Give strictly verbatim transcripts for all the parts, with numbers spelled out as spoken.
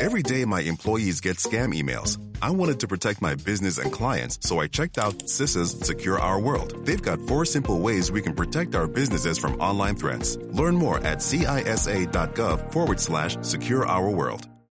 Every day, my employees get scam emails. I wanted to protect my business and clients, so I checked out CISA's Secure Our World. They've got four simple ways we can protect our businesses from online threats. Learn more at cisa.gov forward slash secure our world.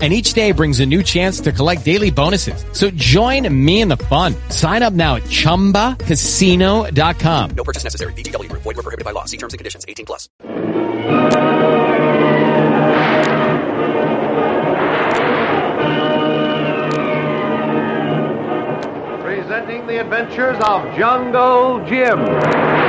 And each day brings a new chance to collect daily bonuses. So join me in the fun. Sign up now at chumba casino dot com. No purchase necessary. V G W Group. Void where prohibited by law. See terms and conditions. eighteen plus. Presenting the adventures of Jungle Jim.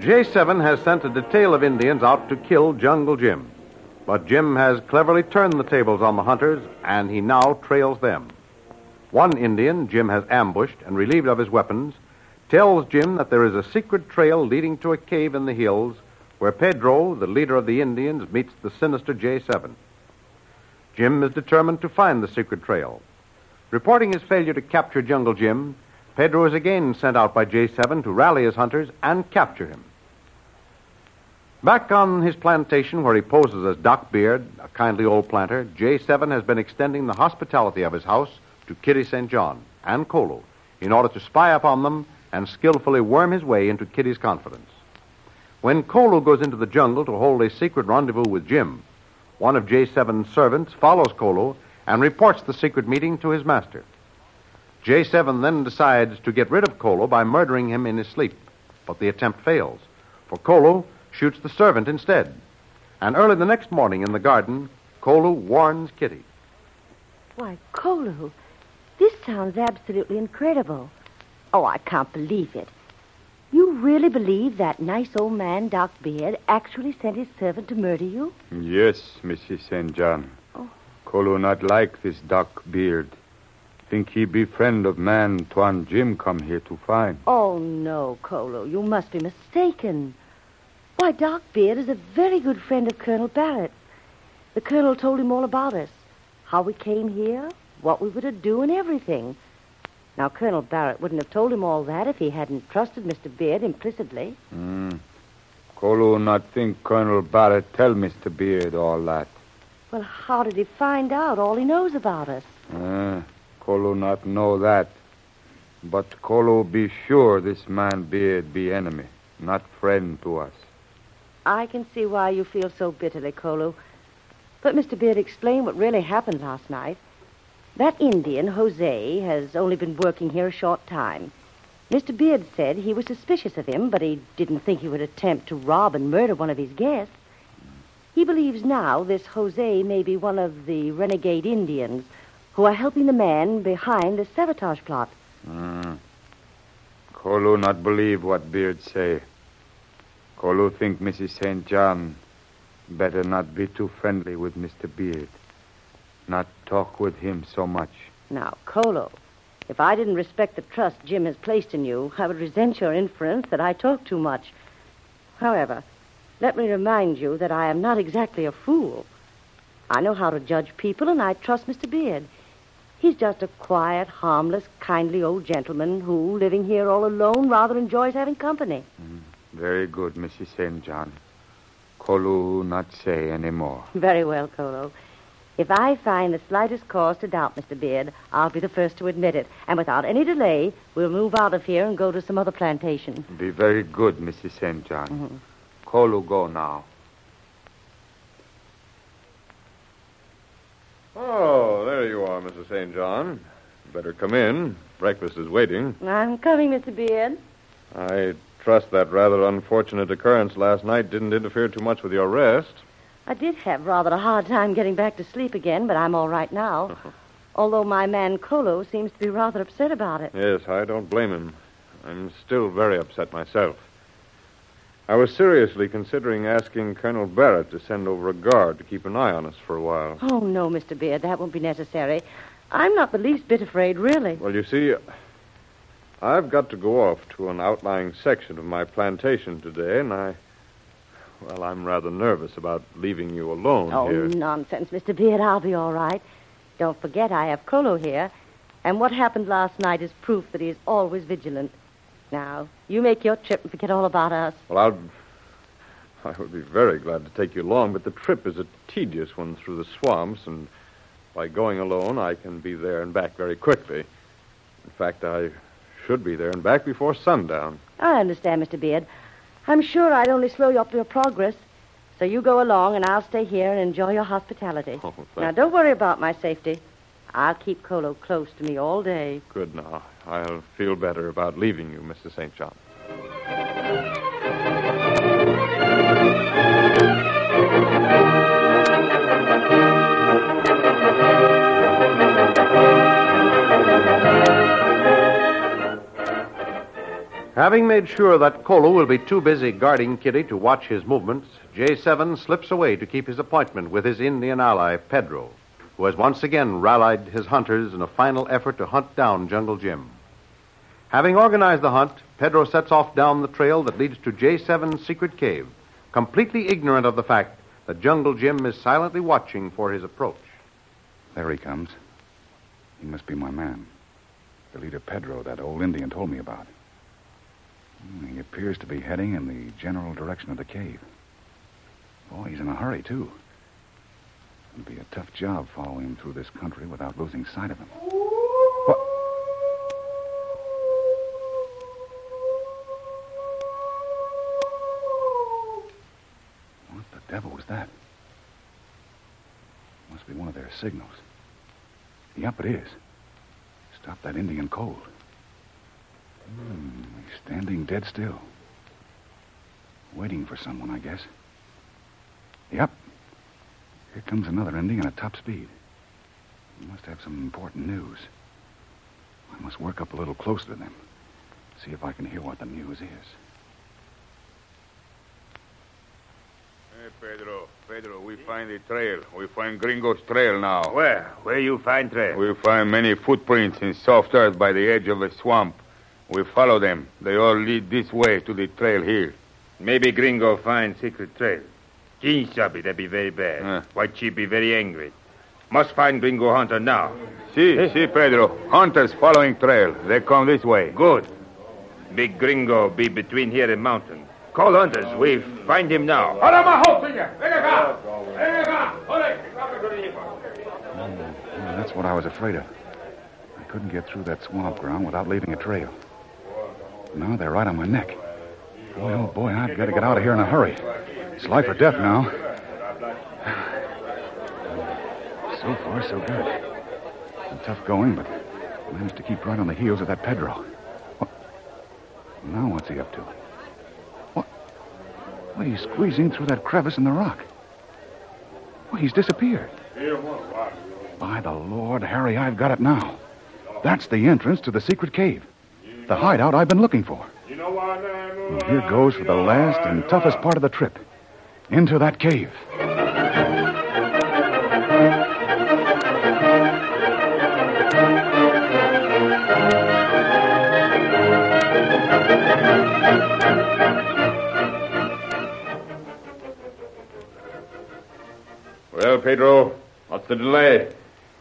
J seven has sent a detail of Indians out to kill Jungle Jim. But Jim has cleverly turned the tables on the hunters, and he now trails them. One Indian Jim has ambushed and relieved of his weapons tells Jim that there is a secret trail leading to a cave in the hills where Pedro, the leader of the Indians, meets the sinister J seven. Jim is determined to find the secret trail. Reporting his failure to capture Jungle Jim, Pedro is again sent out by J seven to rally his hunters and capture him. Back on his plantation where he poses as Doc Beard, a kindly old planter, J seven has been extending the hospitality of his house to Kitty Saint John and Kolu in order to spy upon them and skillfully worm his way into Kitty's confidence. When Kolu goes into the jungle to hold a secret rendezvous with Jim, one of J seven's servants follows Kolu and reports the secret meeting to his master. J seven then decides to get rid of Kolu by murdering him in his sleep, but the attempt fails, for Kolu shoots the servant instead. And early the next morning in the garden, Kolu warns Kitty. Why, Kolu, this sounds absolutely incredible. Oh, I can't believe it. You really believe that nice old man, Doc Beard, actually sent his servant to murder you? Yes, Missus Saint John. Oh. Kolu not like this Doc Beard. Think he be friend of man Tuan Jim come here to find. Oh, no, Kolu, you must be mistaken. Why, Doc Beard is a very good friend of Colonel Barrett. The Colonel told him all about us, how we came here, what we were to do, and everything. Now, Colonel Barrett wouldn't have told him all that if he hadn't trusted Mister Beard implicitly. Mm. Kolu not think Colonel Barrett tell Mister Beard all that. Well, how did he find out all he knows about us? Uh, Kolu not know that. But Kolu be sure this man Beard be enemy, not friend to us. I can see why you feel so bitterly, Kolu. But Mister Beard explained what really happened last night. That Indian, Jose, has only been working here a short time. Mister Beard said he was suspicious of him, but he didn't think he would attempt to rob and murder one of his guests. He believes now this Jose may be one of the renegade Indians who are helping the man behind the sabotage plot. Mm. Kolu not believe what Beard say. Kolu think Missus Saint John better not be too friendly with Mister Beard. Not talk with him so much. Now, Kolu, if I didn't respect the trust Jim has placed in you, I would resent your inference that I talk too much. However, let me remind you that I am not exactly a fool. I know how to judge people, and I trust Mister Beard. He's just a quiet, harmless, kindly old gentleman who, living here all alone, rather enjoys having company. Mm. Very good, Missus Saint John. Kolu not say any more. Very well, Kolu. If I find the slightest cause to doubt Mister Beard, I'll be the first to admit it. And without any delay, we'll move out of here and go to some other plantation. Be very good, Missus Saint John. Mm-hmm. Kolu, go now. Oh, there you are, Missus Saint John. Better come in. Breakfast is waiting. I'm coming, Mister Beard. I trust that rather unfortunate occurrence last night didn't interfere too much with your rest. I did have rather a hard time getting back to sleep again, but I'm all right now. Although my man Kolu seems to be rather upset about it. Yes, I don't blame him. I'm still very upset myself. I was seriously considering asking Colonel Barrett to send over a guard to keep an eye on us for a while. Oh, no, Mister Beard, that won't be necessary. I'm not the least bit afraid, really. Well, you see, I've got to go off to an outlying section of my plantation today, and I... Well, I'm rather nervous about leaving you alone oh, here. Oh, nonsense, Mister Beard. I'll be all right. Don't forget I have Kolu here, and what happened last night is proof that he is always vigilant. Now, you make your trip and forget all about us. Well, I'll... I would be very glad to take you along, but the trip is a tedious one through the swamps, and by going alone, I can be there and back very quickly. In fact, I should be there and back before sundown. I understand, Mister Beard. I'm sure I'd only slow you up your progress. So you go along, and I'll stay here and enjoy your hospitality. Oh, now, don't worry about my safety. I'll keep Kolu close to me all day. Good now. I'll feel better about leaving you, Mister Saint John. Having made sure that Kolu will be too busy guarding Kitty to watch his movements, J seven slips away to keep his appointment with his Indian ally, Pedro, who has once again rallied his hunters in a final effort to hunt down Jungle Jim. Having organized the hunt, Pedro sets off down the trail that leads to J seven's secret cave, completely ignorant of the fact that Jungle Jim is silently watching for his approach. There he comes. He must be my man. The leader Pedro, that old Indian, told me about. He appears to be heading in the general direction of the cave. Boy, he's in a hurry, too. It'll be a tough job following him through this country without losing sight of him. What? What the devil was that? Must be one of their signals. Yep, it is. Stop that Indian cold. Hmm, he's standing dead still. Waiting for someone, I guess. Yep. Here comes another Indian at top speed. He must have some important news. I must work up a little closer to them. See if I can hear what the news is. Hey, Pedro. Pedro, we find the trail. We find Gringo's trail now. Where? Where you find trail? We find many footprints in soft earth by the edge of a swamp. We follow them. They all lead this way to the trail here. Maybe Gringo find secret trail. King Shabby, that be very bad. Uh. White Chief be very angry. Must find Gringo Hunter now. See, si, eh? see, si, Pedro. Hunters following trail. They come this way. Good. Big Gringo be between here and mountain. Call hunters. We find him now. Mm, that's what I was afraid of. I couldn't get through that swamp ground without leaving a trail. Now they're right on my neck. Boy, oh, boy, I've got to get out of here in a hurry. It's life or death now. So far, so good. Some tough going, but I managed to keep right on the heels of that Pedro. What? Now what's he up to? What? Well, he's squeezing through that crevice in the rock. Well, he's disappeared. By the Lord, Harry, I've got it now. That's the entrance to the secret cave. The hideout I've been looking for. And here goes for the last and toughest part of the trip. Into that cave. Well, Pedro, what's the delay?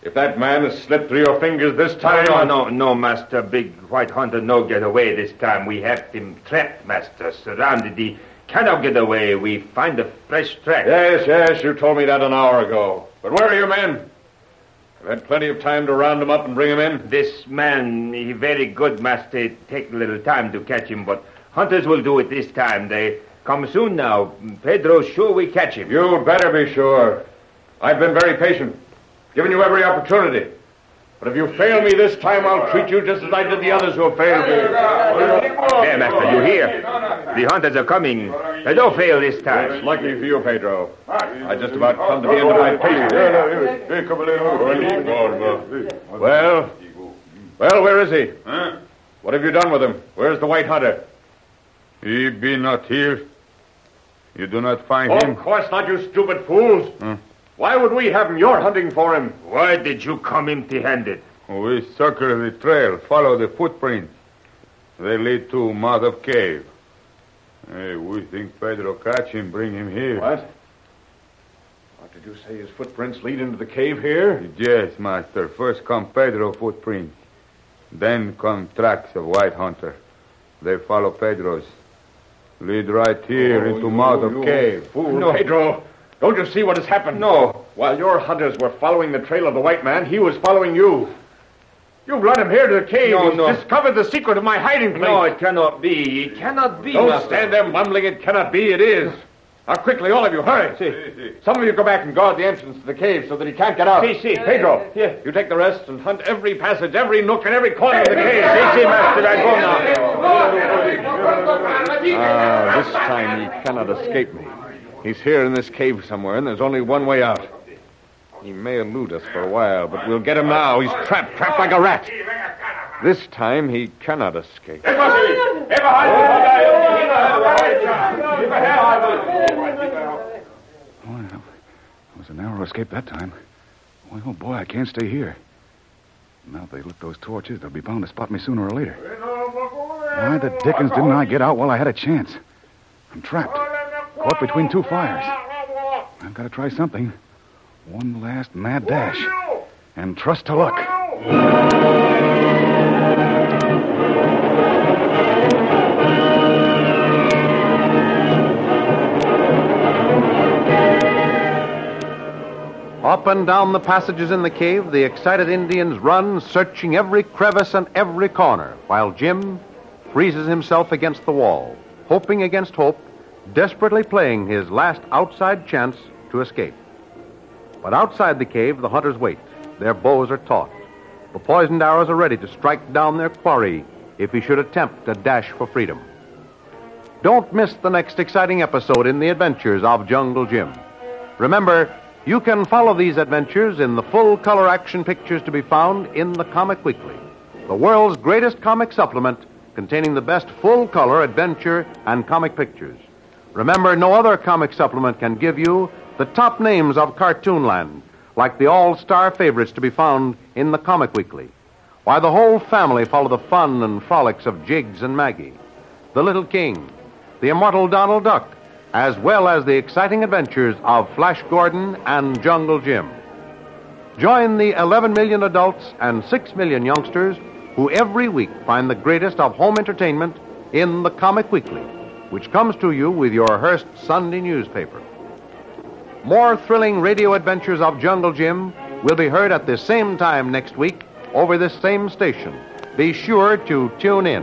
If that man has slipped through your fingers this time... No, no, no, no, Master. Big White Hunter no get away this time. We have him trapped, Master. Surrounded. He cannot get away. We find a fresh track. Yes, yes, you told me that an hour ago. But where are your men? I've had plenty of time to round him up and bring him in. This man, he very good, Master. It take a little time to catch him, but hunters will do it this time. They come soon now. Pedro, sure we catch him. You'd better be sure. I've been very patient. Given you every opportunity. But if you fail me this time, I'll treat you just as I did the others who have failed me. There, Master, you hear? The hunters are coming. They don't fail this time. It's lucky for you, Pedro. I just about come to the end of my patience. Well, well, where is he? Huh? What have you done with him? Where's the white hunter? He be not here. You do not find oh, him? Of course not, you stupid fools. Hmm? Why would we have him? You're hunting for him. Why did you come empty-handed? We circle the trail, follow the footprint. They lead to mouth of cave. Hey, we think Pedro catch him, bring him here. What? What did you say? His footprints lead into the cave here? Yes, master. First come Pedro footprints. Then come tracks of white hunter. They follow Pedro's. Lead right here oh, into you, mouth of you cave. Fool. No, Pedro. Don't you see what has happened? No. While your hunters were following the trail of the white man, he was following you. You've led him here to the cave. No, He's no. discovered the secret of my hiding place. No, it cannot be. It cannot be. Don't master. stand there mumbling it cannot be. It is. Now, quickly, all of you, hurry. Si, si. Some of you go back and guard the entrance to the cave so that he can't get out. Si, si. Pedro, yes. you take the rest and hunt every passage, every nook, and every corner of the cave. Si, si, master, I go now. Ah, this time he cannot escape me. He's here in this cave somewhere, and there's only one way out. He may elude us for a while, but we'll get him now. He's trapped, trapped like a rat. This time, he cannot escape. Oh, well, it was a narrow escape that time. Well, oh, boy, I can't stay here. Now if they lit those torches, they'll be bound to spot me sooner or later. Why the dickens didn't I get out while I had a chance? I'm trapped. Caught between two fires. I've got to try something. One last mad dash. And trust to luck. Up and down the passages in the cave, the excited Indians run, searching every crevice and every corner, while Jim freezes himself against the wall, hoping against hope, desperately playing his last outside chance to escape. But outside the cave, the hunters wait. Their bows are taut. The poisoned arrows are ready to strike down their quarry if he should attempt a dash for freedom. Don't miss the next exciting episode in the adventures of Jungle Jim. Remember, you can follow these adventures in the full-color action pictures to be found in the Comic Weekly, the world's greatest comic supplement containing the best full-color adventure and comic pictures. Remember, no other comic supplement can give you the top names of Cartoonland, like the all-star favorites to be found in the Comic Weekly. Why, the whole family follow the fun and frolics of Jiggs and Maggie, the Little King, the immortal Donald Duck, as well as the exciting adventures of Flash Gordon and Jungle Jim. Join the eleven million adults and six million youngsters who every week find the greatest of home entertainment in the Comic Weekly, which comes to you with your Hearst Sunday newspaper. More thrilling radio adventures of Jungle Jim will be heard at this same time next week over this same station. Be sure to tune in.